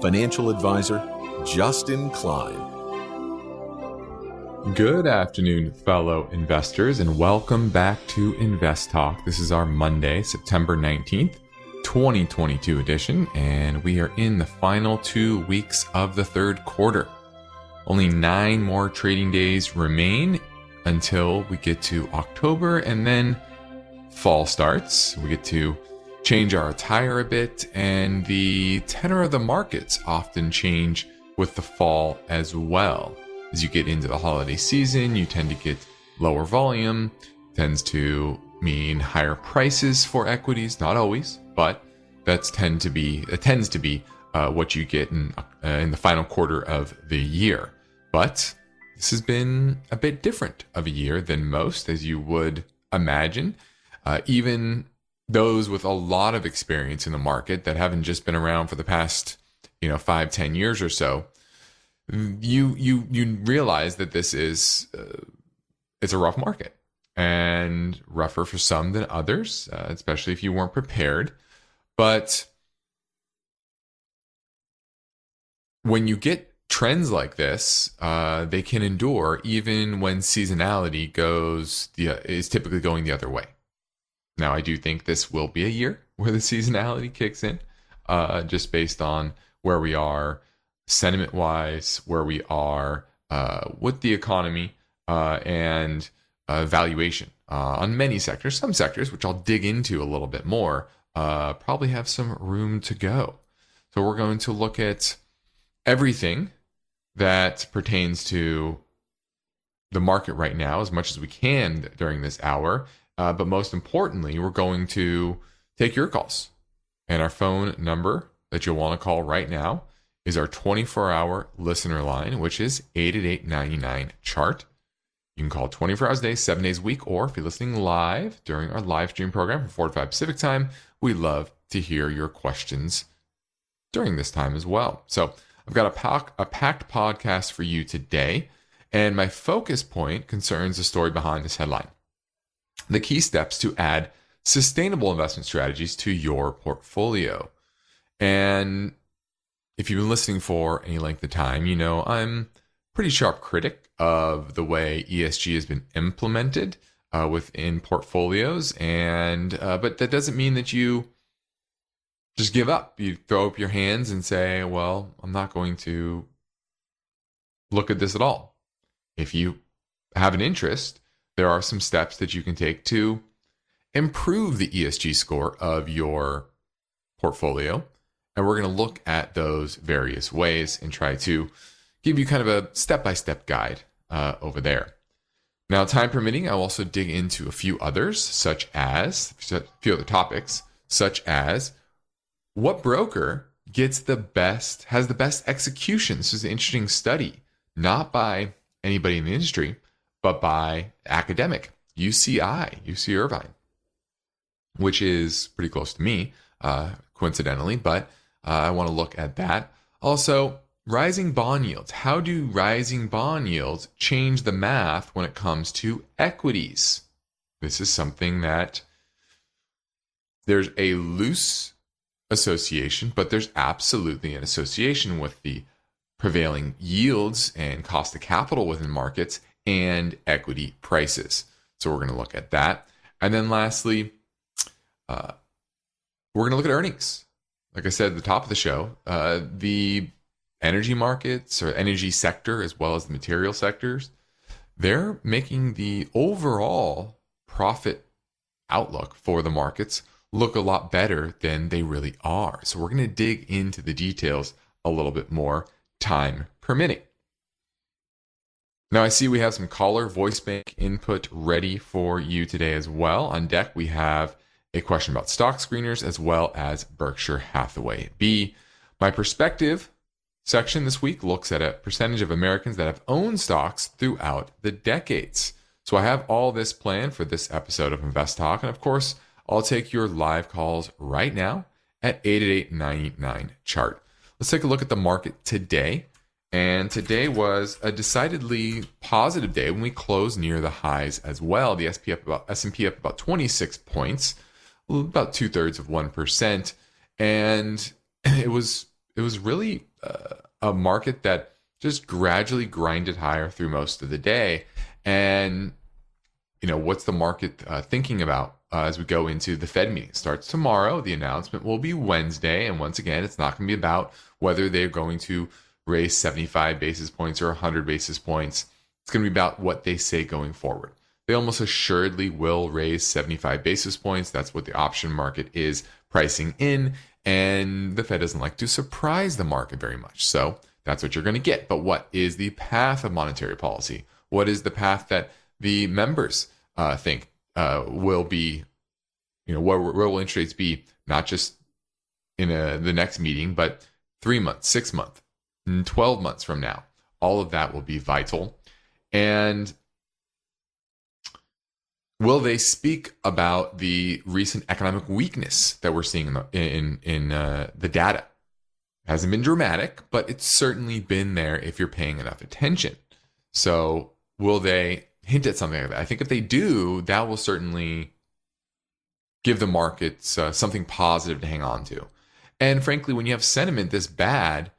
Financial Advisor, Justin Klein. Good afternoon, fellow investors, and welcome back to Invest Talk. This is our Monday, September 19th, 2022 edition, and we are in the final 2 weeks of the third quarter. Only 9 more trading days remain until we get to October, and then fall starts. We get to change our attire a bit, and the tenor of the markets often change with the fall as well. As you get into the holiday season, you tend to get lower volume, tends to mean higher prices for equities. Not always, but that tends to be what you get in the final quarter of the year. But this has been a bit different of a year than most, as you would imagine. Even those with a lot of experience in the market that haven't just been around for the past, 5-10 years or so. You realize that this is it's a rough market, and rougher for some than others, especially if you weren't prepared. But when you get trends like this, they can endure even when seasonality is typically going the other way. Now, I do think this will be a year where the seasonality kicks in, just based on where we are sentiment-wise, where we are with the economy and valuation on many sectors. Some sectors, which I'll dig into a little bit more, probably have some room to go. So we're going to look at everything that pertains to the market right now as much as we can during this hour. But most importantly, we're going to take your calls. And our phone number that you'll want to call right now is our 24-hour listener line, which is 888-99-CHART. You can call 24 hours a day, 7 days a week, or if you're listening live during our live stream program from 4 to 5 Pacific time, we love to hear your questions during this time as well. So I've got a packed podcast for you today, and my focus point concerns the story behind this headline: the key steps to add sustainable investment strategies to your portfolio. And if you've been listening for any length of time, I'm a pretty sharp critic of the way ESG has been implemented within portfolios, but that doesn't mean that you just give up. You throw up your hands and say, well, I'm not going to look at this at all. If you have an interest, there are some steps that you can take to improve the ESG score of your portfolio. And we're going to look at those various ways and try to give you kind of a step-by-step guide over there. Now, time permitting, I'll also dig into a few other topics, such as what broker has the best execution. This is an interesting study, not by anybody in the industry, but by academic, UC Irvine, which is pretty close to me, coincidentally, but I want to look at that. Also, rising bond yields. How do rising bond yields change the math when it comes to equities? This is something that there's a loose association, but there's absolutely an association with the prevailing yields and cost of capital within markets and equity prices. So we're going to look at that. And then lastly, we're going to look at earnings. Like I said at the top of the show, the energy markets or energy sector, as well as the material sectors, they're making the overall profit outlook for the markets look a lot better than they really are. So we're going to dig into the details a little bit more, time permitting. Now I see we have some caller voice bank input ready for you today as well. On deck, we have a question about stock screeners as well as Berkshire Hathaway. B, my perspective section this week looks at a percentage of Americans that have owned stocks throughout the decades. So I have all this planned for this episode of Invest Talk. And of course, I'll take your live calls right now at 888-99-CHART. Let's take a look at the market today. And today was a decidedly positive day when we closed near the highs as well. The S&P up about 26 points, about 0.2%. And it was really a market that just gradually grinded higher through most of the day. And, you know, what's the market thinking about as we go into the Fed meeting? It starts tomorrow. The announcement will be Wednesday. And once again, it's not going to be about whether they're going to raise 75 basis points or 100 basis points. It's going to be about what they say going forward. They almost assuredly will raise 75 basis points. That's what the option market is pricing in. And the Fed doesn't like to surprise the market very much. So that's what you're going to get. But what is the path of monetary policy? What is the path that the members think will be, you know, where will interest rates be, not just in the next meeting, but 3 months, 6 months, 12 months from now? All of that will be vital. And will they speak about the recent economic weakness that we're seeing in the data? It hasn't been dramatic, but it's certainly been there if you're paying enough attention. So will they hint at something like that? I think if they do, that will certainly give the markets something positive to hang on to. And frankly, when you have sentiment this bad,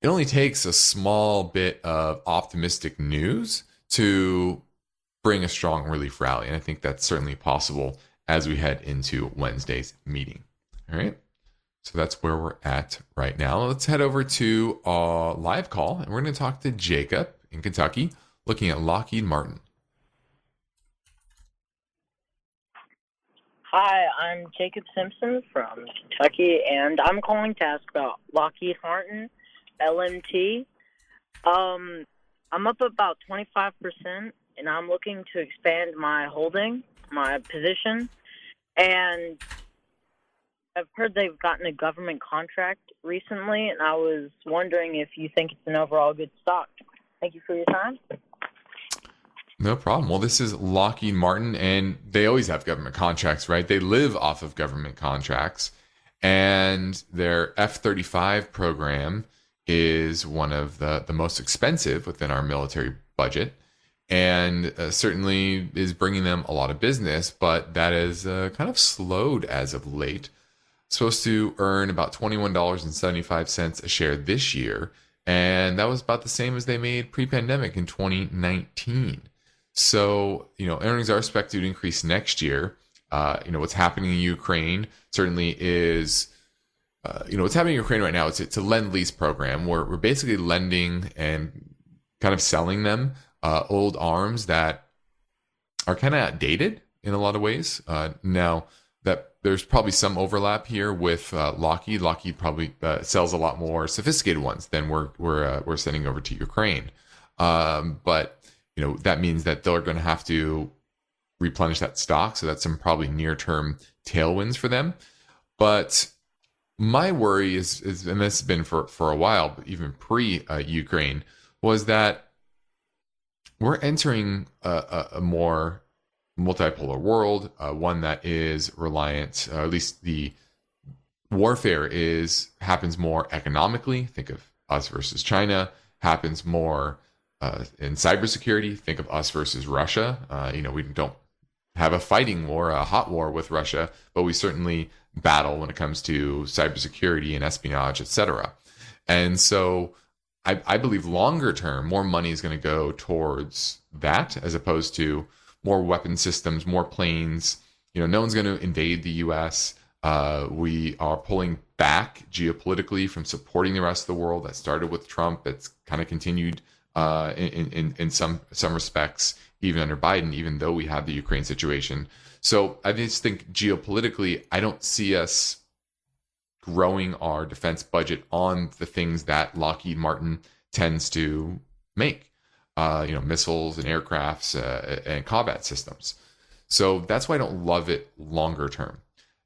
it only takes a small bit of optimistic news to bring a strong relief rally. And I think that's certainly possible as we head into Wednesday's meeting. All right. So that's where we're at right now. Let's head over to a live call. And we're going to talk to Jacob in Kentucky, looking at Lockheed Martin. Hi, I'm Jacob Simpson from Kentucky, and I'm calling to ask about Lockheed Martin, LMT. I'm up about 25%, and I'm looking to expand my holding, my position. And I've heard they've gotten a government contract recently, and I was wondering if you think it's an overall good stock. Thank you for your time. No problem. Well, this is Lockheed Martin, and they always have government contracts, right? They live off of government contracts, and their F-35 program is one of the most expensive within our military budget, and certainly is bringing them a lot of business, but that is kind of slowed as of late. It's supposed to earn about $21.75 a share this year, and that was about the same as they made pre-pandemic in 2019. So, you know, earnings are expected to increase next year. You know, what's happening in Ukraine certainly is... what's happening in Ukraine right now is it's a lend-lease program where we're basically lending and kind of selling them old arms that are kind of outdated in a lot of ways. Now, that there's probably some overlap here with Lockheed. Lockheed probably sells a lot more sophisticated ones than we're sending over to Ukraine. But you know, that means that they're going to have to replenish that stock. So that's some probably near-term tailwinds for them. But my worry is and this has been for a while, but even pre-Ukraine, was that we're entering a more multipolar world, one that is reliant, at least the warfare happens more economically. Think of us versus China. Happens more in cybersecurity. Think of us versus Russia. We don't have a fighting war, a hot war with Russia, but we certainly battle when it comes to cybersecurity and espionage, etc. And so I believe longer term, more money is going to go towards that as opposed to more weapon systems, more planes. You know, no one's going to invade the U.S. We are pulling back geopolitically from supporting the rest of the world. That started with Trump. That's kind of continued in some respects, even under Biden, even though we have the Ukraine situation. So I just think geopolitically, I don't see us growing our defense budget on the things that Lockheed Martin tends to make, missiles and aircrafts and combat systems. So that's why I don't love it longer term.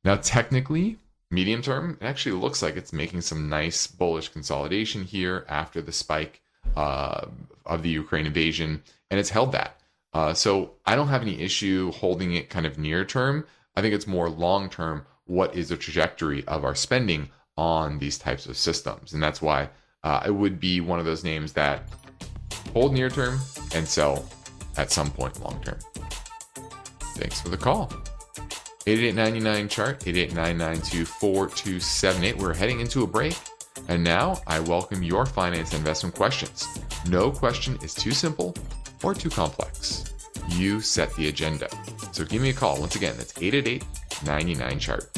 Now, technically, medium term, it actually looks like it's making some nice bullish consolidation here after the spike of the Ukraine invasion, and it's held that. So I don't have any issue holding it kind of near term. I think it's more long term. What is the trajectory of our spending on these types of systems? And that's why it would be one of those names that hold near term and sell at some point long term. Thanks for the call. 8899 chart, 8899242278. We're heading into a break. And now I welcome your finance investment questions. No question is too simple or too complex. You set the agenda. So give me a call. Once again, that's 888-99 chart.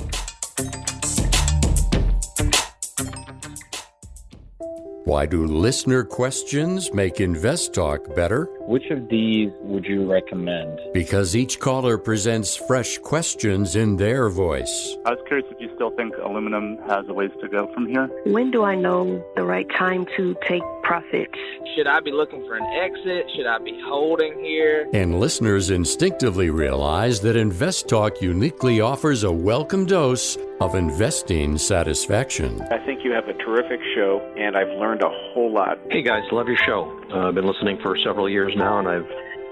Why do listener questions make Invest Talk better? Which of these would you recommend? Because each caller presents fresh questions in their voice. I was curious if you still think aluminum has a ways to go from here. When do I know the right time to take profits? Should I be looking for an exit? Should I be holding here? And listeners instinctively realize that Invest Talk uniquely offers a welcome dose of investing satisfaction. I think you have a terrific show, and I've learned a whole lot. Hey guys, love your show. I've been listening for several years now, and I've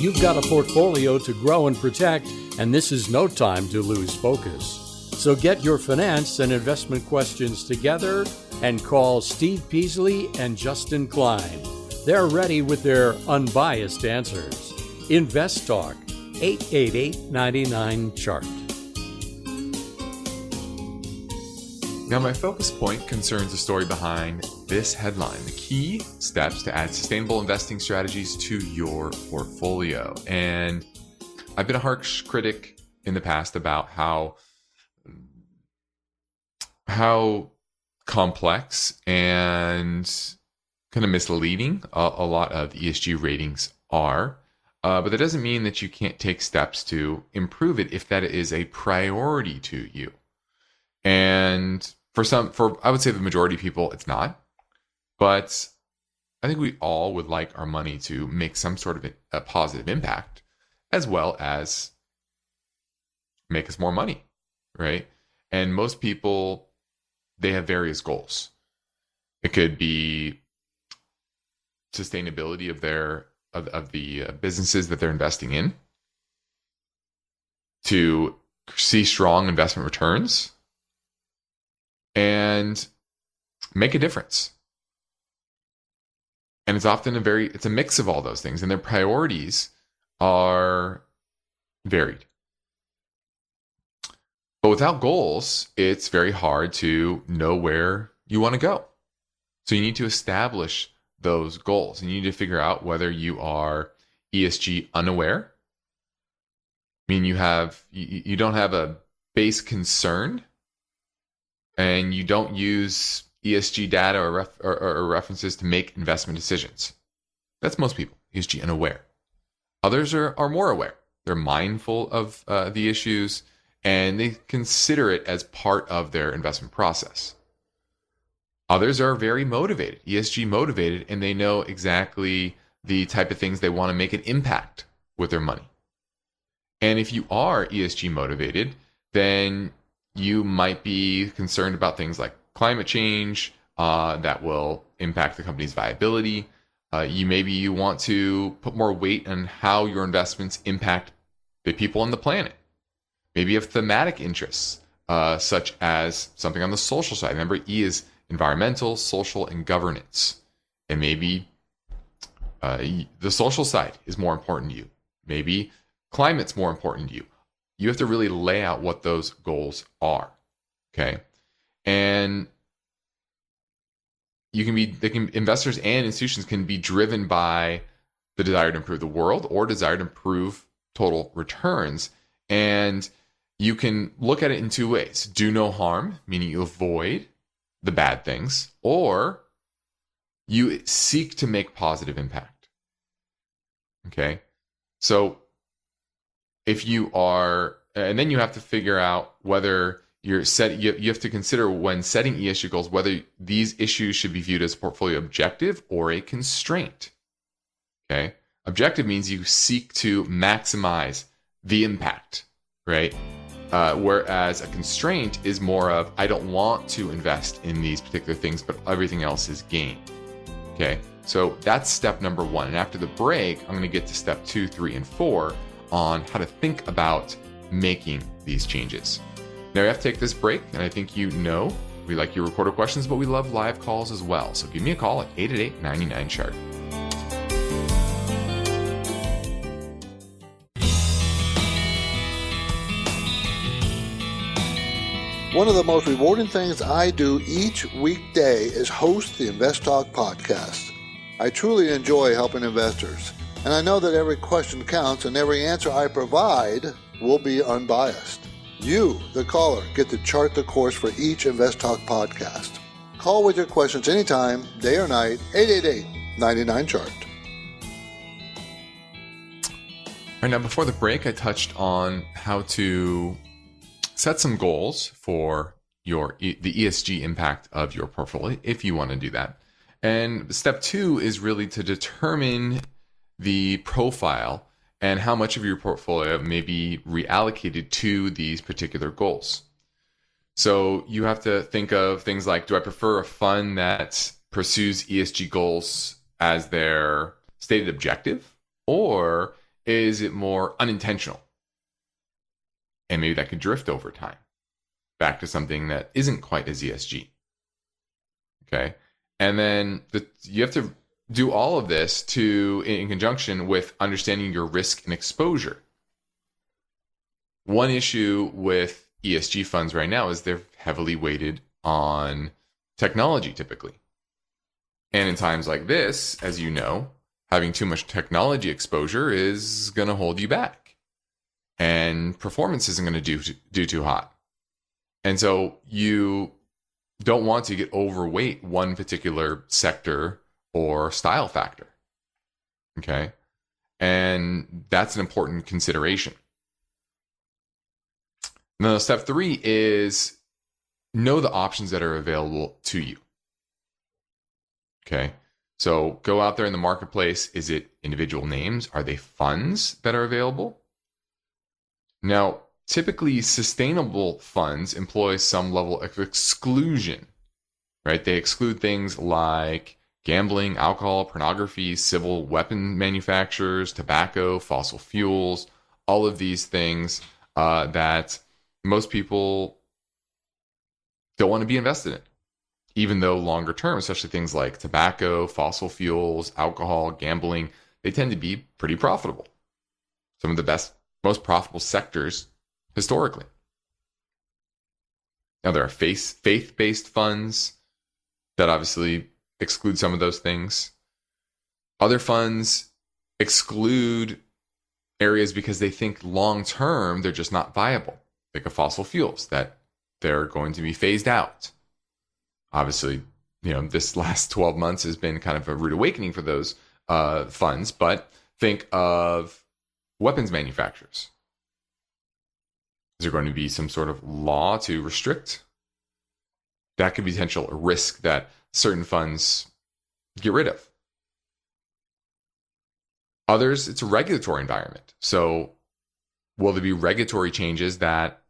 You've got a portfolio to grow and protect, and this is no time to lose focus. So get your finance and investment questions together and call Steve Peasley and Justin Klein. They're ready with their unbiased answers. Invest Talk, 888-99-CHART. Now, my focus point concerns the story behind this headline, the key steps to add sustainable investing strategies to your portfolio. And I've been a harsh critic in the past about how complex and kind of misleading a lot of ESG ratings are. But that doesn't mean that you can't take steps to improve it if that is a priority to you. And for I would say the majority of people, it's not. But I think we all would like our money to make some sort of a positive impact, as well as make us more money, right? And most people, they have various goals. It could be sustainability of their of the businesses that they're investing in, to see strong investment returns, and make a difference. And it's often it's a mix of all those things, and their priorities are varied. But without goals, it's very hard to know where you want to go. So you need to establish those goals, and you need to figure out whether you are ESG unaware. I mean, you don't have a base concern, and you don't use ESG data or references to make investment decisions. That's most people, ESG unaware. Others are more aware. They're mindful of the issues, and they consider it as part of their investment process. Others are very motivated, ESG motivated, and they know exactly the type of things they want to make an impact with their money. And if you are ESG motivated, then you might be concerned about things like climate change that will impact the company's viability. You want to put more weight on how your investments impact the people on the planet. Maybe you have thematic interests, such as something on the social side. Remember, E is environmental, social, and governance. And maybe the social side is more important to you. Maybe climate's more important to you. You have to really lay out what those goals are, okay? And investors and institutions can be driven by the desire to improve the world or desire to improve total returns. And you can look at it in two ways. Do no harm, meaning you avoid the bad things, or you seek to make positive impact. Okay? So if you are, and then you have to figure out whether you're set, you have to consider when setting ESG goals, whether these issues should be viewed as a portfolio objective or a constraint. Okay? Objective means you seek to maximize the impact, right? Whereas a constraint is more of, I don't want to invest in these particular things, but everything else is gain. Okay, so that's step number one. And after the break, I'm going to get to step 2, 3, and 4 on how to think about making these changes. Now we have to take this break, and I think you know we like your recorded questions, but we love live calls as well. So give me a call at 888-99-CHART. One of the most rewarding things I do each weekday is host the Invest Talk podcast. I truly enjoy helping investors, and I know that every question counts and every answer I provide will be unbiased. You, the caller, get to chart the course for each Invest Talk podcast. Call with your questions anytime, day or night, 888-99-CHART. All right, now before the break, I touched on how to set some goals for the ESG impact of your portfolio, if you want to do that. And step 2 is really to determine the profile and how much of your portfolio may be reallocated to these particular goals. So you have to think of things like, do I prefer a fund that pursues ESG goals as their stated objective, or is it more unintentional? And maybe that could drift over time back to something that isn't quite as ESG. Okay. And then you have to do all of this in conjunction with understanding your risk and exposure. One issue with ESG funds right now is they're heavily weighted on technology typically. And in times like this, as you know, having too much technology exposure is going to hold you back. And performance isn't going to do too hot. And so you don't want to get overweight one particular sector or style factor. Okay? And that's an important consideration. Now, step 3 is know the options that are available to you. Okay? So go out there in the marketplace. Is it individual names? Are they funds that are available? Now, typically sustainable funds employ some level of exclusion, right? They exclude things like gambling, alcohol, pornography, civil weapon manufacturers, tobacco, fossil fuels, all of these things that most people don't want to be invested in, even though longer term, especially things like tobacco, fossil fuels, alcohol, gambling, they tend to be pretty profitable. Some of the best, most profitable sectors historically. Now there are faith-based funds that obviously exclude some of those things. Other funds exclude areas because they think long-term they're just not viable. Think of fossil fuels, that they're going to be phased out. Obviously, you know, this last 12 months has been kind of a rude awakening for those funds, but think of weapons manufacturers. Is there going to be some sort of law to restrict? That could be potential risk that certain funds get rid of. Others, it's a regulatory environment. So will there be regulatory changes that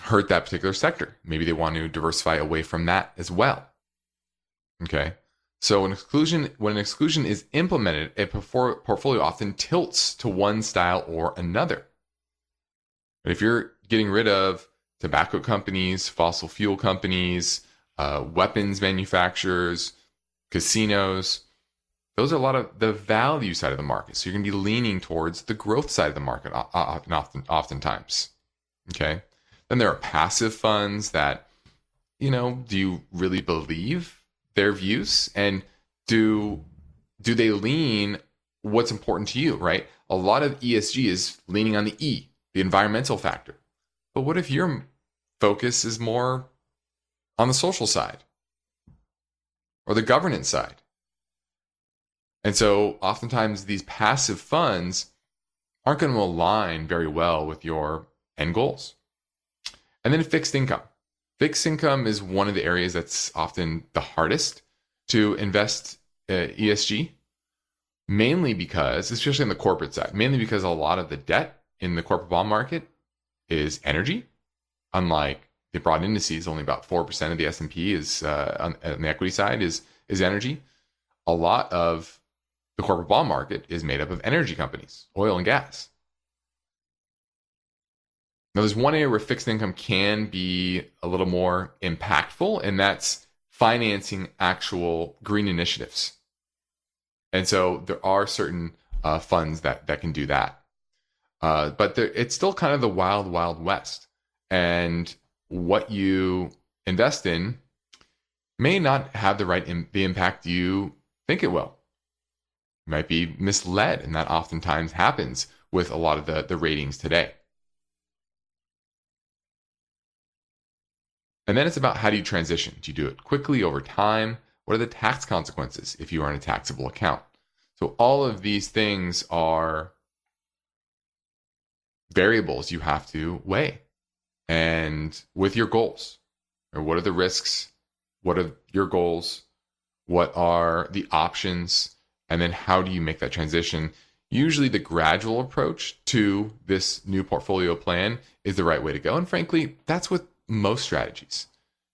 hurt that particular sector? Maybe they want to diversify away from that as well. Okay. So when an exclusion is implemented, a portfolio often tilts to one style or another. But if you're getting rid of tobacco companies, fossil fuel companies, weapons manufacturers, casinos, those are a lot of the value side of the market. So you're going to be leaning towards the growth side of the market oftentimes. Okay. Then there are passive funds that, you know, do you really believe their views, and do they lean what's important to you, right? A lot of ESG is leaning on the E, the environmental factor. But what if your focus is more on the social side or the governance side? And so oftentimes these passive funds aren't going to align very well with your end goals. And then fixed income. Fixed income is one of the areas that's often the hardest to invest ESG, mainly because, especially on the corporate side, mainly because a lot of the debt in the corporate bond market is energy. Unlike the broad indices, only about 4% of the S&P is on the equity side is energy. A lot of the corporate bond market is made up of energy companies, oil and gas. Now, there's one area where fixed income can be a little more impactful, and that's financing actual green initiatives. And so there are certain funds that can do that. But it's still kind of the wild, wild west. And what you invest in may not have the impact you think it will. You might be misled, and that oftentimes happens with a lot of the ratings today. And then it's about, how do you transition? Do you do it quickly over time? What are the tax consequences if you are in a taxable account? So all of these things are variables you have to weigh, and with your goals. Or what are the risks? What are your goals? What are the options? And then how do you make that transition? Usually the gradual approach to this new portfolio plan is the right way to go. And frankly, that's what most strategies.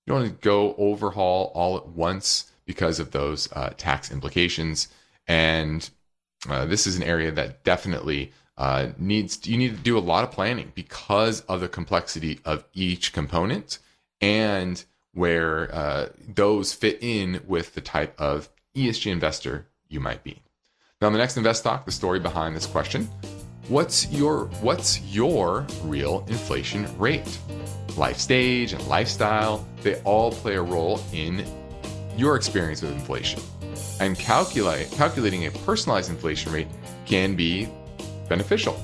You don't want to go overhaul all at once because of those tax implications. And this is an area that definitely you need to do a lot of planning because of the complexity of each component and where those fit in with the type of ESG investor you might be. Now, on the next Invest Talk, the story behind this question: what's your real inflation rate? Life stage and lifestyle, they all play a role in your experience with inflation. And calculating a personalized inflation rate can be beneficial.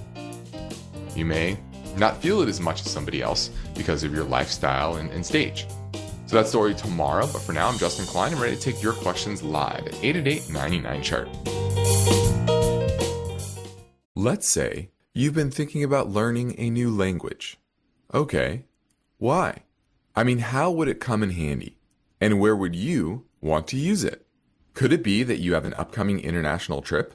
You may not feel it as much as somebody else because of your lifestyle and stage. So that's the story tomorrow, but for now, I'm Justin Klein. I'm ready to take your questions live at 888-99-CHART. Let's say you've been thinking about learning a new language. Okay. Why? I mean, how would it come in handy? And where would you want to use it? Could it be that you have an upcoming international trip?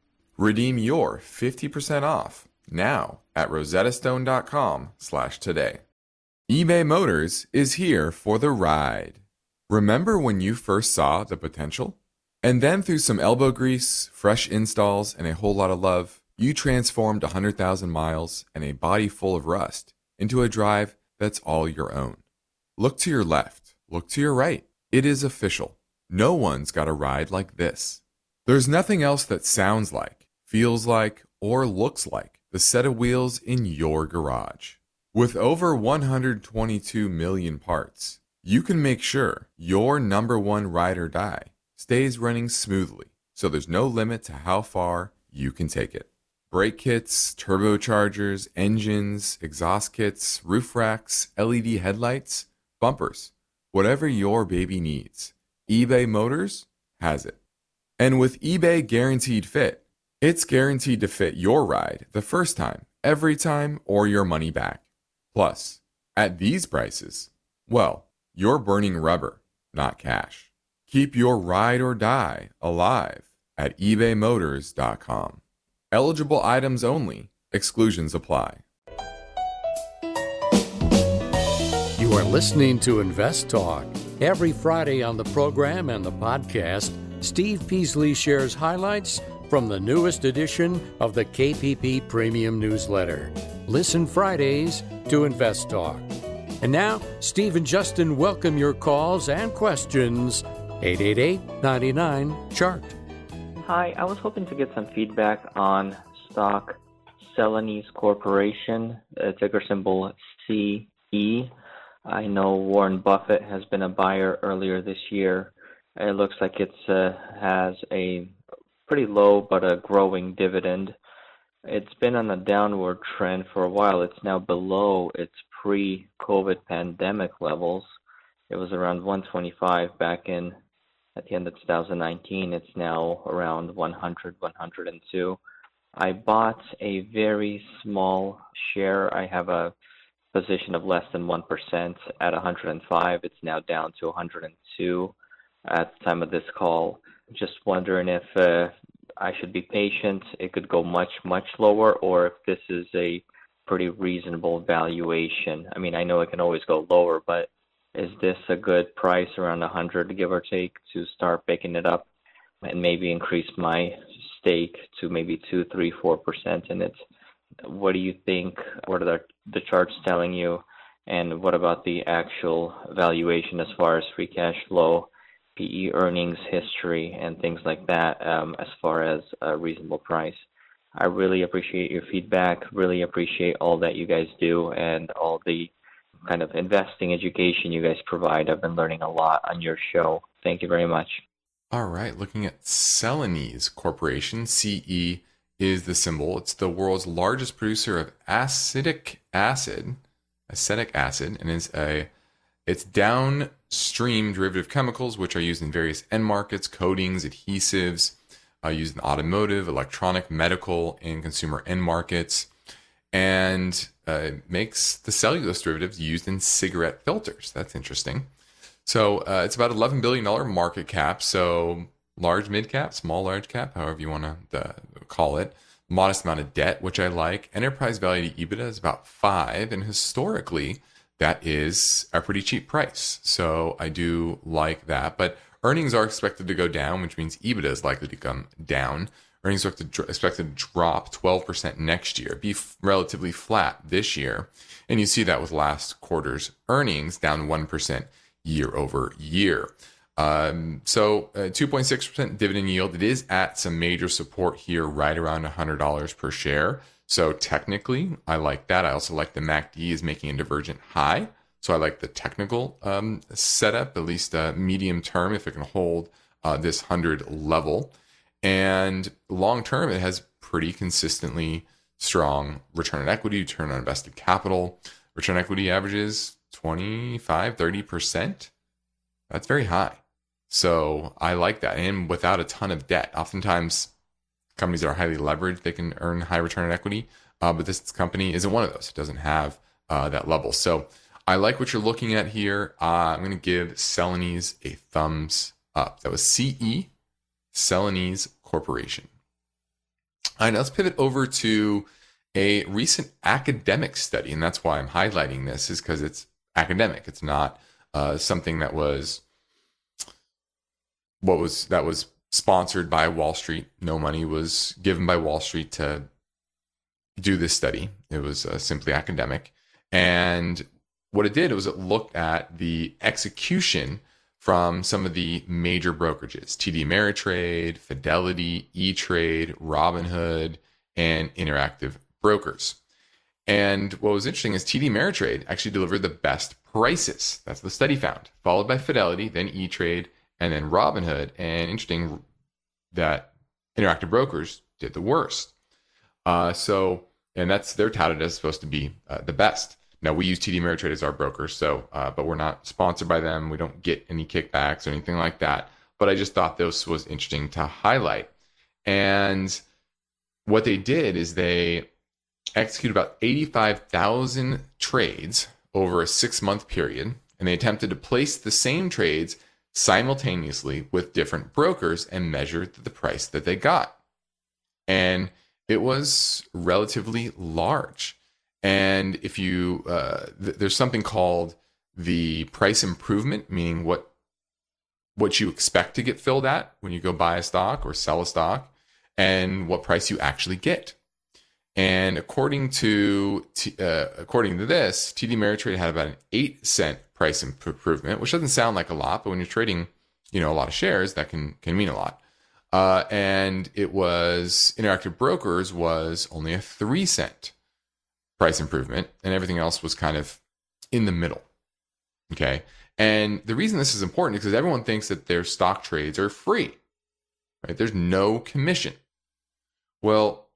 Redeem your 50% off now at rosettastone.com/today. eBay Motors is here for the ride. Remember when you first saw the potential? And then through some elbow grease, fresh installs, and a whole lot of love, you transformed 100,000 miles and a body full of rust into a drive that's all your own. Look to your left. Look to your right. It is official. No one's got a ride like this. There's nothing else that sounds like, feels like, or looks like the set of wheels in your garage. With over 122 million parts, you can make sure your number one ride or die stays running smoothly, so there's no limit to how far you can take it. Brake kits, turbochargers, engines, exhaust kits, roof racks, LED headlights, bumpers, whatever your baby needs, eBay Motors has it. And with eBay Guaranteed Fit, it's guaranteed to fit your ride the first time, every time, or your money back. Plus, at these prices, well, you're burning rubber, not cash. Keep your ride or die alive at ebaymotors.com. Eligible items only. Exclusions apply. You are listening to Invest Talk. Every Friday on the program and the podcast, Steve Peasley shares highlights from the newest edition of the KPP Premium Newsletter. Listen Fridays to Invest Talk. And now, Steve and Justin welcome your calls and questions. 888-99-CHART. Hi, I was hoping to get some feedback on stock Celanese Corporation, ticker symbol CE. I know Warren Buffett has been a buyer earlier this year. It looks like it has a pretty low but a growing dividend. It's been on a downward trend for a while. It's now below its pre-COVID pandemic levels. It was around 125 back in at the end of 2019. It's now around 100, 102. I bought a very small share. I have a position of less than 1% at 105. It's now down to 102 at the time of this call. Just wondering if I should be patient. It could go much, much lower, or if this is a pretty reasonable valuation. I mean, I know it can always go lower, but is this a good price around 100, give or take, to start picking it up and maybe increase my stake to maybe 2, 3, 4% in it? What do you think? What are the charts telling you? And what about the actual valuation as far as free cash flow, PE earnings history, and things like that, as far as a reasonable price? I really appreciate your feedback, really appreciate all that you guys do and all the kind of investing education you guys provide. I've been learning a lot on your show. Thank you very much. All right. Looking at Celanese Corporation, CE is the symbol. It's the world's largest producer of acetic acid, and it's downstream derivative chemicals, which are used in various end markets, coatings, adhesives, used in automotive, electronic, medical, and consumer end markets. And it makes the cellulose derivatives used in cigarette filters. That's interesting. So it's about $11 billion market cap. So large mid cap, small large cap, however you want to call it. Modest amount of debt, which I like. Enterprise value to EBITDA is about 5. And historically, that is a pretty cheap price. So I do like that. But earnings are expected to go down, which means EBITDA is likely to come down. Earnings are expected to drop 12% next year, be relatively flat this year. And you see that with last quarter's earnings, down 1% year over year. So 2.6% dividend yield. It is at some major support here, right around $100 per share. So technically, I like that. I also like the MACD is making a divergent high. So I like the technical setup, at least medium term, if it can hold this 100 level. And long term, it has pretty consistently strong return on equity, return on invested capital. Return on equity averages 25, 30%. That's very high. So I like that. And without a ton of debt. Oftentimes, companies that are highly leveraged, they can earn high return on equity. But this company isn't one of those. It doesn't have that level. So I like what you're looking at here. I'm going to give Celanese a thumbs up. That was CE. Celanese Corporation. All right, now let's pivot over to a recent academic study, and that's why I'm highlighting this, is because it's academic. It's not something that was sponsored by Wall Street. No money was given by Wall Street to do this study. It was simply academic, and what it did was it looked at the execution from some of the major brokerages, TD Ameritrade, Fidelity, E-Trade, Robinhood, and Interactive Brokers. And what was interesting is TD Ameritrade actually delivered the best prices. That's what the study found, followed by Fidelity, then E-Trade, and then Robinhood. And interesting that Interactive Brokers did the worst. And they're touted as supposed to be the best. Now, we use TD Ameritrade as our broker, but we're not sponsored by them. We don't get any kickbacks or anything like that. But I just thought this was interesting to highlight. And what they did is they executed about 85,000 trades over a 6-month period, and they attempted to place the same trades simultaneously with different brokers and measured the price that they got. And it was relatively large. And if you, there's something called the price improvement, meaning what you expect to get filled at when you go buy a stock or sell a stock and what price you actually get. And according to this, TD Ameritrade had about an 8 cent price improvement, which doesn't sound like a lot, but when you're trading, a lot of shares, that can mean a lot. And it was Interactive Brokers was only a 3 cent price improvement, and everything else was kind of in the middle. Okay. And the reason this is important is because everyone thinks that their stock trades are free, right? There's no commission. Well,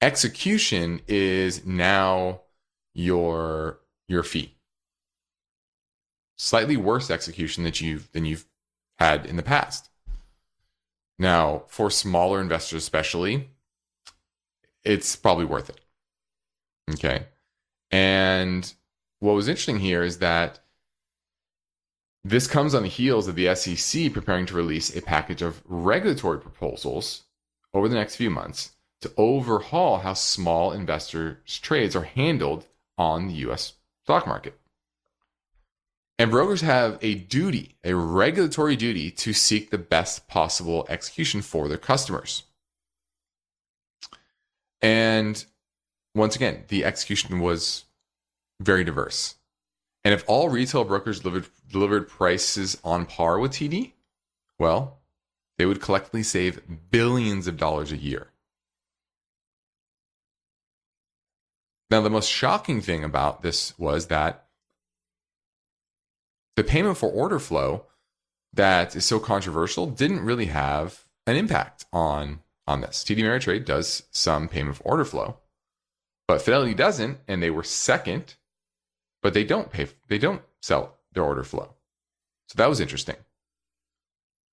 execution is now your fee. Slightly worse execution than you've had in the past. Now, for smaller investors especially, it's probably worth it. Okay. And what was interesting here is that this comes on the heels of the SEC preparing to release a package of regulatory proposals over the next few months to overhaul how small investors' trades are handled on the U.S. stock market. And brokers have a regulatory duty to seek the best possible execution for their customers. And once again, the execution was very diverse. And if all retail brokers delivered prices on par with TD, well, they would collectively save billions of dollars a year. Now, the most shocking thing about this was that the payment for order flow that is so controversial didn't really have an impact on this. TD Ameritrade does some payment for order flow, but Fidelity doesn't, and they were second, but they don't sell their order flow. So that was interesting.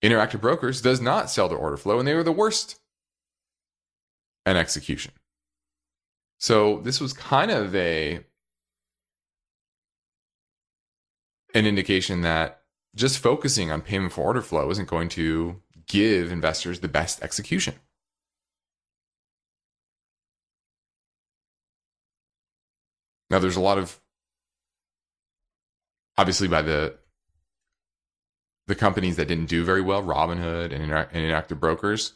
Interactive Brokers does not sell their order flow, and they were the worst in execution. So this was kind of an indication that just focusing on payment for order flow isn't going to give investors the best execution. Now, there's a lot of, obviously, by the companies that didn't do very well, Robinhood and Interactive Brokers,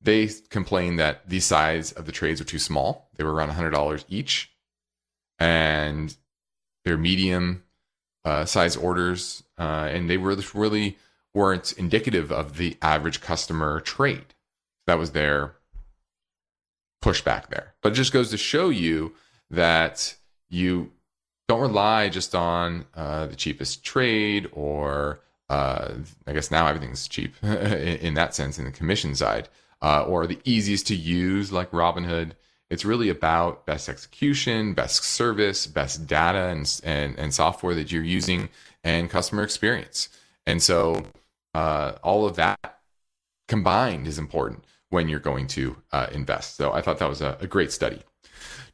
they complained that the size of the trades were too small. They were around $100 each. And they're medium size orders. And they really weren't indicative of the average customer trade. That was their pushback there. But it just goes to show you that you don't rely just on the cheapest trade or I guess now everything's cheap in that sense in the commission side. Or the easiest to use, like Robinhood. It's really about best execution, best service, best data, and software that you're using, and customer experience. And so, all of that combined is important when you're going to invest. So I thought that was a great study.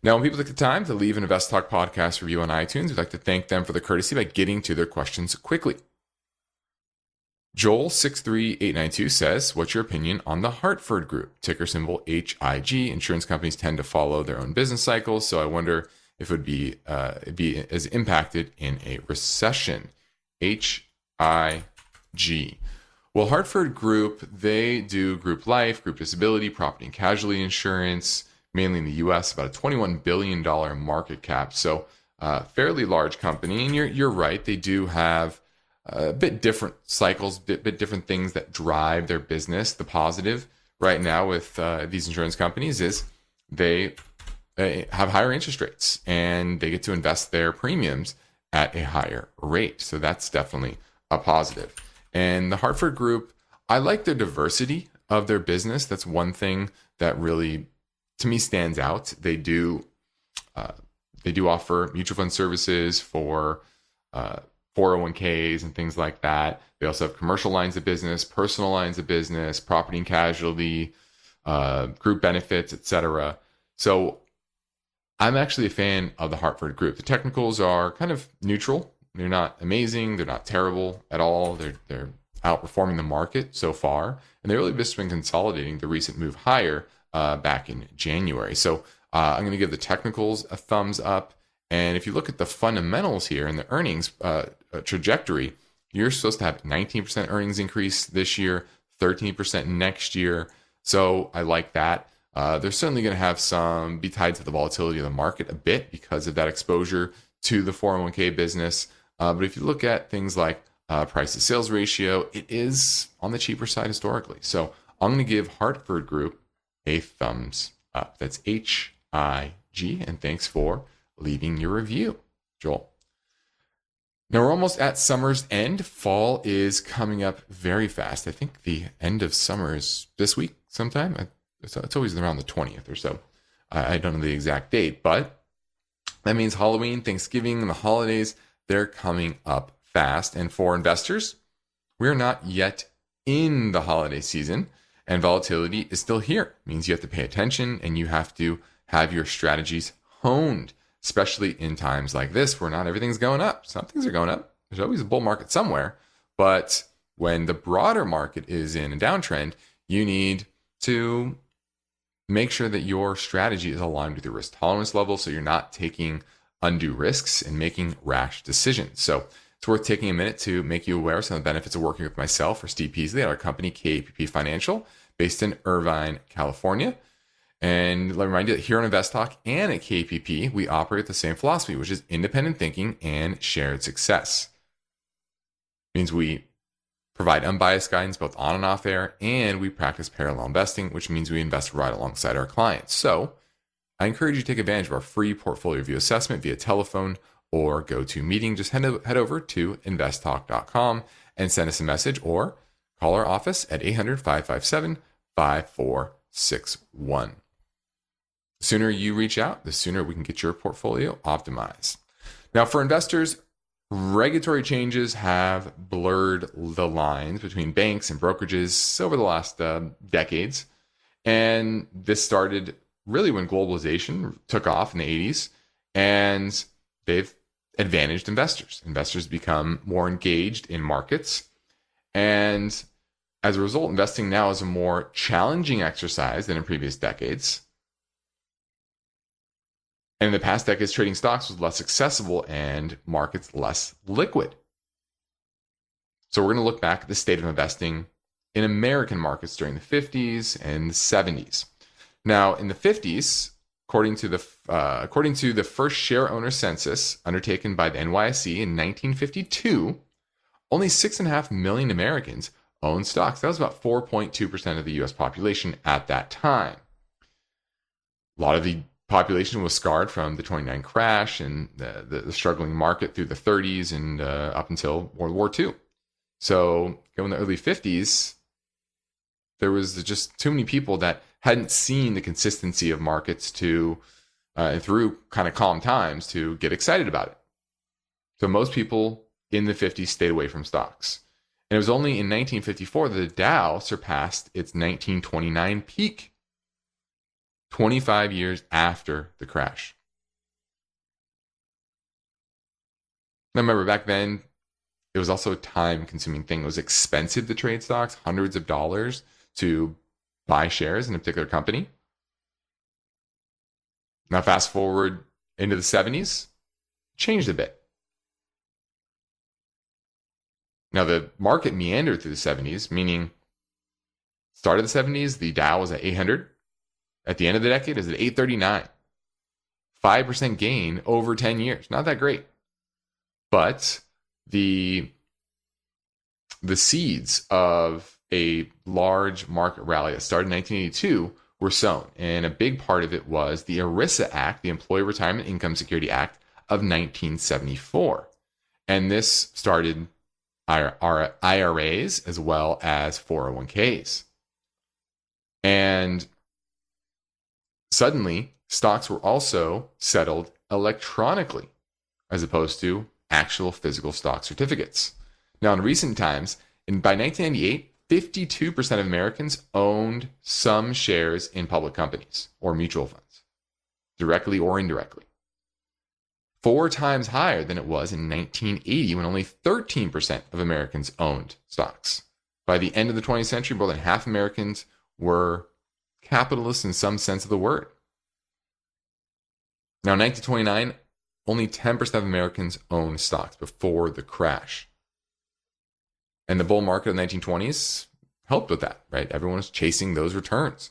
Now, when people take the time to leave an Invest Talk podcast review on iTunes, we'd like to thank them for the courtesy by getting to their questions quickly. Joel63892 says, what's your opinion on the Hartford Group? Ticker symbol HIG. Insurance companies tend to follow their own business cycles, so I wonder if it would be as impacted in a recession. HIG. Well, Hartford Group, they do group life, group disability, property and casualty insurance, mainly in the U.S., about a $21 billion market cap. So fairly large company, and you're right, they do have a bit different cycles, bit different things that drive their business. The positive right now with these insurance companies is they have higher interest rates, and they get to invest their premiums at a higher rate. So that's definitely a positive. And the Hartford Group, I like the diversity of their business. That's one thing that really, to me, stands out. They do offer mutual fund services for 401ks and things like that. They also have commercial lines of business, personal lines of business, property and casualty, group benefits, etc. So I'm actually a fan of the Hartford Group. The technicals are kind of neutral. They're not amazing. They're not terrible at all. They're outperforming the market so far. And they've really just been consolidating the recent move higher back in January. So I'm going to give the technicals a thumbs up. And if you look at the fundamentals here and the earnings trajectory, you're supposed to have 19% earnings increase this year, 13% next year. So I like that. They're certainly going to have some, be tied to the volatility of the market a bit because of that exposure to the 401k business. But if you look at things like price to sales ratio, it is on the cheaper side historically. So I'm going to give Hartford Group a thumbs up. That's HIG. And thanks for leaving your review, Joel. Now we're almost at summer's end. Fall is coming up very fast. I think the end of summer is this week sometime. It's always around the 20th or so. I don't know the exact date, but that means Halloween, Thanksgiving, and the holidays, they're coming up fast. And for investors, we're not yet in the holiday season, and volatility is still here. It means you have to pay attention and you have to have your strategies honed, especially in times like this where not everything's going up. Some things are going up. There's always a bull market somewhere. But when the broader market is in a downtrend, you need to make sure that your strategy is aligned with your risk tolerance level so you're not taking undue risks and making rash decisions. So it's worth taking a minute to make you aware of some of the benefits of working with myself or Steve Peasley at our company, KAPP Financial, based in Irvine, California. And let me remind you that here on InvestTalk and at KPP, we operate the same philosophy, which is independent thinking and shared success. It means we provide unbiased guidance both on and off air, and we practice parallel investing, which means we invest right alongside our clients. So I encourage you to take advantage of our free portfolio review assessment via telephone or GoToMeeting. Just head over to investtalk.com and send us a message or call our office at 800-557-5461. The sooner you reach out, the sooner we can get your portfolio optimized. Now for investors, regulatory changes have blurred the lines between banks and brokerages over the last decades. And this started really when globalization took off in the 80s, and they've advantaged investors. Investors become more engaged in markets. And as a result, investing now is a more challenging exercise than in previous decades. And in the past decades, trading stocks was less accessible and markets less liquid. So we're going to look back at the state of investing in American markets during the 50s and the 70s. Now, in the 50s, according to the first share owner census undertaken by the NYSE in 1952, only 6.5 million Americans owned stocks. That was about 4.2% of the U.S. population at that time. A lot of the population was scarred from the 29 crash and the struggling market through the 30s and up until World War II. So in the early 50s, there was just too many people that hadn't seen the consistency of markets to through kind of calm times to get excited about it. So most people in the 50s stayed away from stocks. And it was only in 1954 that the Dow surpassed its 1929 peak, 25 years after the crash. Now remember, back then, it was also a time-consuming thing. It was expensive to trade stocks, hundreds of dollars to buy shares in a particular company. Now fast forward into the 70s, changed a bit. Now the market meandered through the 70s, meaning start of the 70s, the Dow was at 800. At the end of the decade, is at 839. 5% gain over 10 years. Not that great. But the seeds of a large market rally that started in 1982 were sown. And a big part of it was the ERISA Act, the Employee Retirement Income Security Act of 1974. And this started IRAs as well as 401ks. And suddenly, stocks were also settled electronically as opposed to actual physical stock certificates. Now, in recent times, and by 1998, 52% of Americans owned some shares in public companies or mutual funds, directly or indirectly. 4 times higher than it was in 1980 when only 13% of Americans owned stocks. By the end of the 20th century, more than half Americans were capitalists in some sense of the word. Now, in 1929, only 10% of Americans owned stocks before the crash. And the bull market of the 1920s helped with that, right? Everyone was chasing those returns.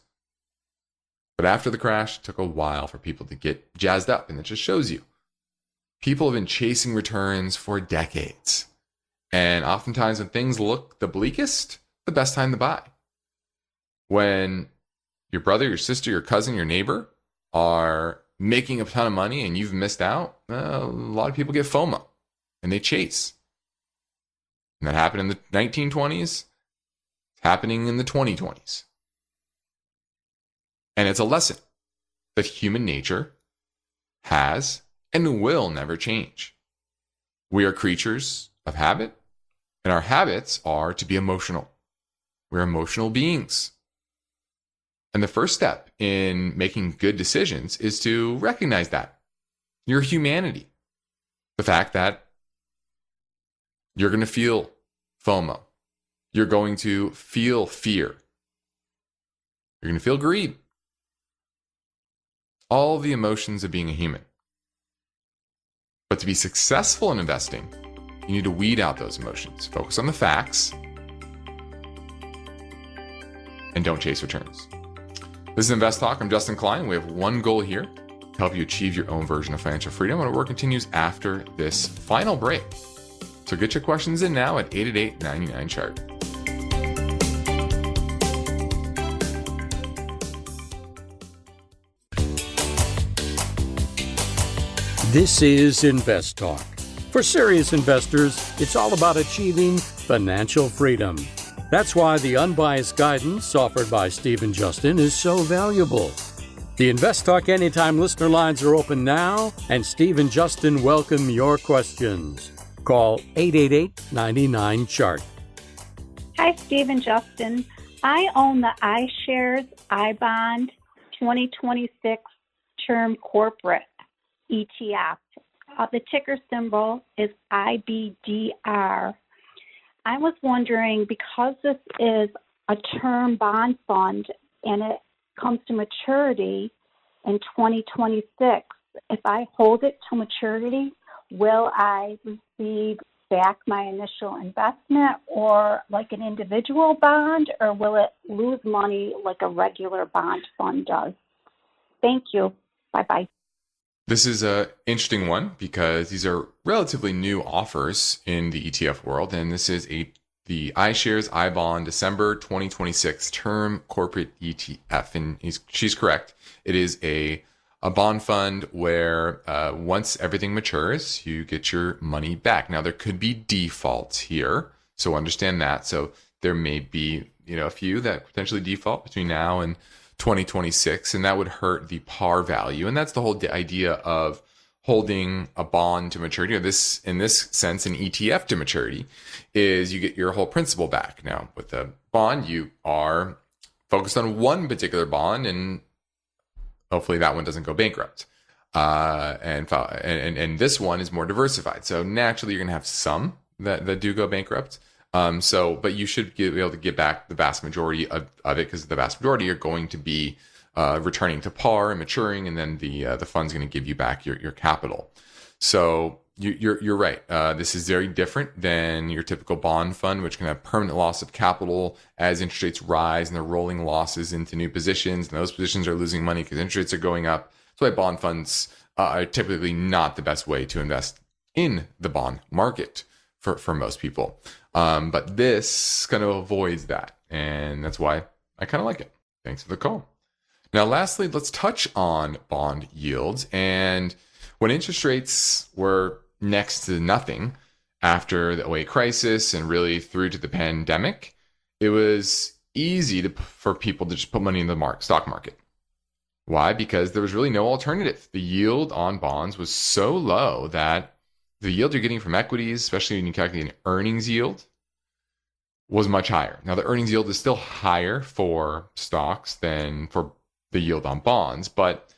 But after the crash, it took a while for people to get jazzed up, and it just shows you. People have been chasing returns for decades. And oftentimes when things look the bleakest, the best time to buy. When your brother, your sister, your cousin, your neighbor are making a ton of money and you've missed out, a lot of people get FOMO and they chase. And that happened in the 1920s. It's happening in the 2020s. And it's a lesson that human nature has and will never change. We are creatures of habit, and our habits are to be emotional. We're emotional beings. And the first step in making good decisions is to recognize that. Your humanity. The fact that you're going to feel FOMO. You're going to feel fear. You're going to feel greed. All the emotions of being a human. But to be successful in investing, you need to weed out those emotions. Focus on the facts. And don't chase returns. This is Invest Talk. I'm Justin Klein. We have one goal here, to help you achieve your own version of financial freedom. And our work continues after this final break. So get your questions in now at 888-99-CHART. This is Invest Talk. For serious investors, it's all about achieving financial freedom. That's why the unbiased guidance offered by Steve and Justin is so valuable. The Invest Talk Anytime listener lines are open now, and Steve and Justin welcome your questions. Call 888-99-CHART. Hi, Steve and Justin. I own the iShares iBonds 2026 Term Corporate ETF. The ticker symbol is IBDR. I was wondering, because this is a term bond fund and it comes to maturity in 2026, if I hold it to maturity, will I receive back my initial investment or like an individual bond, or will it lose money like a regular bond fund does? Thank you. Bye-bye. This is an interesting one because these are relatively new offers in the ETF world, and this is the iShares iBond December 2026 Term Corporate ETF, and she's correct. It is a bond fund where once everything matures, you get your money back. Now, there could be defaults here, so understand that. So there may be a few that potentially default between now and 2026, and that would hurt the par value. And that's the whole idea of holding a bond to maturity, or this, in this sense, an ETF to maturity, is you get your whole principal back. Now, with a bond, you are focused on one particular bond, and hopefully that one doesn't go bankrupt. And this one is more diversified. So naturally, you're going to have some that do go bankrupt. But you should be able to get back the vast majority of it, because the vast majority are going to be returning to par and maturing, and then the fund's going to give you back your capital. So you're right. This is very different than your typical bond fund, which can have permanent loss of capital as interest rates rise, and they're rolling losses into new positions, and those positions are losing money because interest rates are going up. That's why bond funds are typically not the best way to invest in the bond market for most people. But this kind of avoids that, and that's why I kind of like it. Thanks for the call. Now, lastly, let's touch on bond yields. And when interest rates were next to nothing after the 08 crisis and really through to the pandemic, it was easy for people to just put money in the stock market. Why? Because there was really no alternative. The yield on bonds was so low that the yield you're getting from equities, especially when you calculate an earnings yield, was much higher. Now, the earnings yield is still higher for stocks than for the yield on bonds. But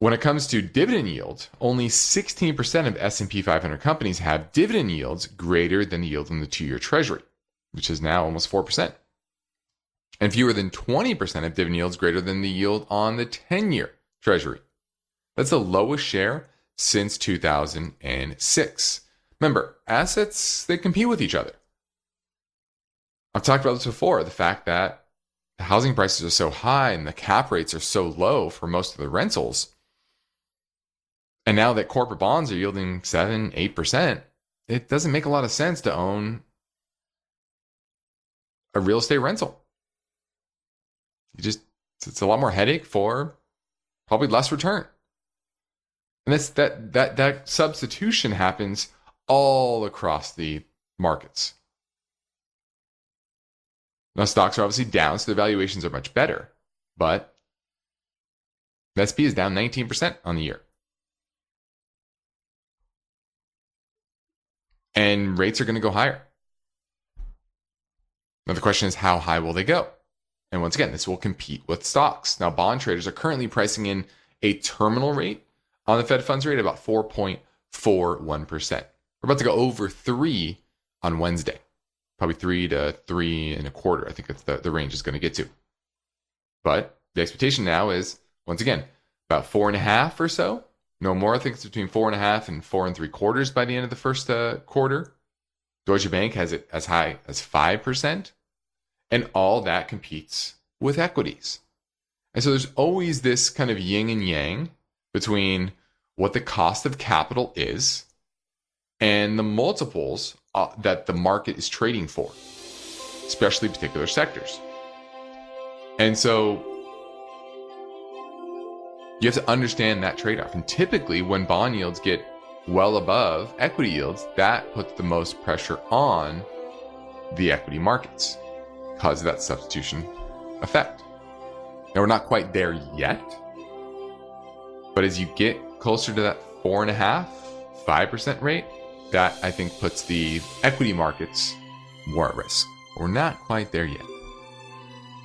when it comes to dividend yield, only 16% of S&P 500 companies have dividend yields greater than the yield on the two-year treasury, which is now almost 4%. And fewer than 20% of dividend yields greater than the yield on the 10-year treasury. That's the lowest share since 2006. Remember, assets, they compete with each other. I've talked about this before, the fact that the housing prices are so high and the cap rates are so low for most of the rentals. And now that corporate bonds are yielding 7, 8%, it doesn't make a lot of sense to own a real estate rental. It's a lot more headache for probably less return. And that substitution happens all across the markets. Now, stocks are obviously down, so the valuations are much better, but the S&P is down 19% on the year. And rates are going to go higher. Now, the question is, how high will they go? And once again, this will compete with stocks. Now, bond traders are currently pricing in a terminal rate on the Fed funds rate of about 4.41%. We're about to go over 3 on Wednesday. Probably 3 to 3.25. I think that's the range is going to get to. But the expectation now is, once again, about 4.5 or so. No more. I think it's between 4.5 and 4.75 by the end of the first quarter. Deutsche Bank has it as high as 5%. And all that competes with equities. And so there's always this kind of yin and yang between what the cost of capital is and the multiples that the market is trading for, especially particular sectors. And so you have to understand that trade-off. And typically when bond yields get well above equity yields, that puts the most pressure on the equity markets because of that substitution effect. Now, we're not quite there yet, but as you get closer to that 4.5%, 5% rate, that, I think, puts the equity markets more at risk. We're not quite there yet.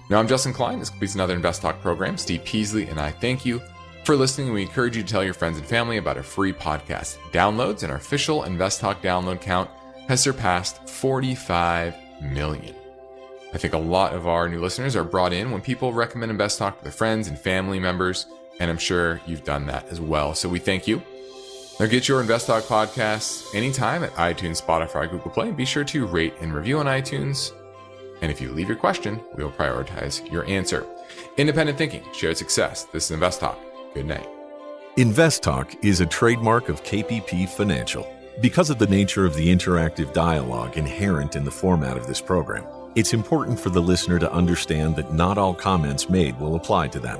Now, I'm Justin Klein. This completes another Invest Talk program. Steve Peasley and I thank you for listening. We encourage you to tell your friends and family about our free podcast downloads, and our official Invest Talk download count has surpassed 45 million. I think a lot of our new listeners are brought in when people recommend Invest Talk to their friends and family members, and I'm sure you've done that as well. So we thank you. Now, get your InvestTalk podcast anytime at iTunes, Spotify, Google Play. Be sure to rate and review on iTunes. And if you leave your question, we will prioritize your answer. Independent thinking, shared success. This is InvestTalk. Good night. InvestTalk is a trademark of KPP Financial. Because of the nature of the interactive dialogue inherent in the format of this program, it's important for the listener to understand that not all comments made will apply to them.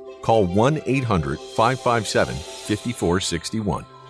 call 1-800-557-5461.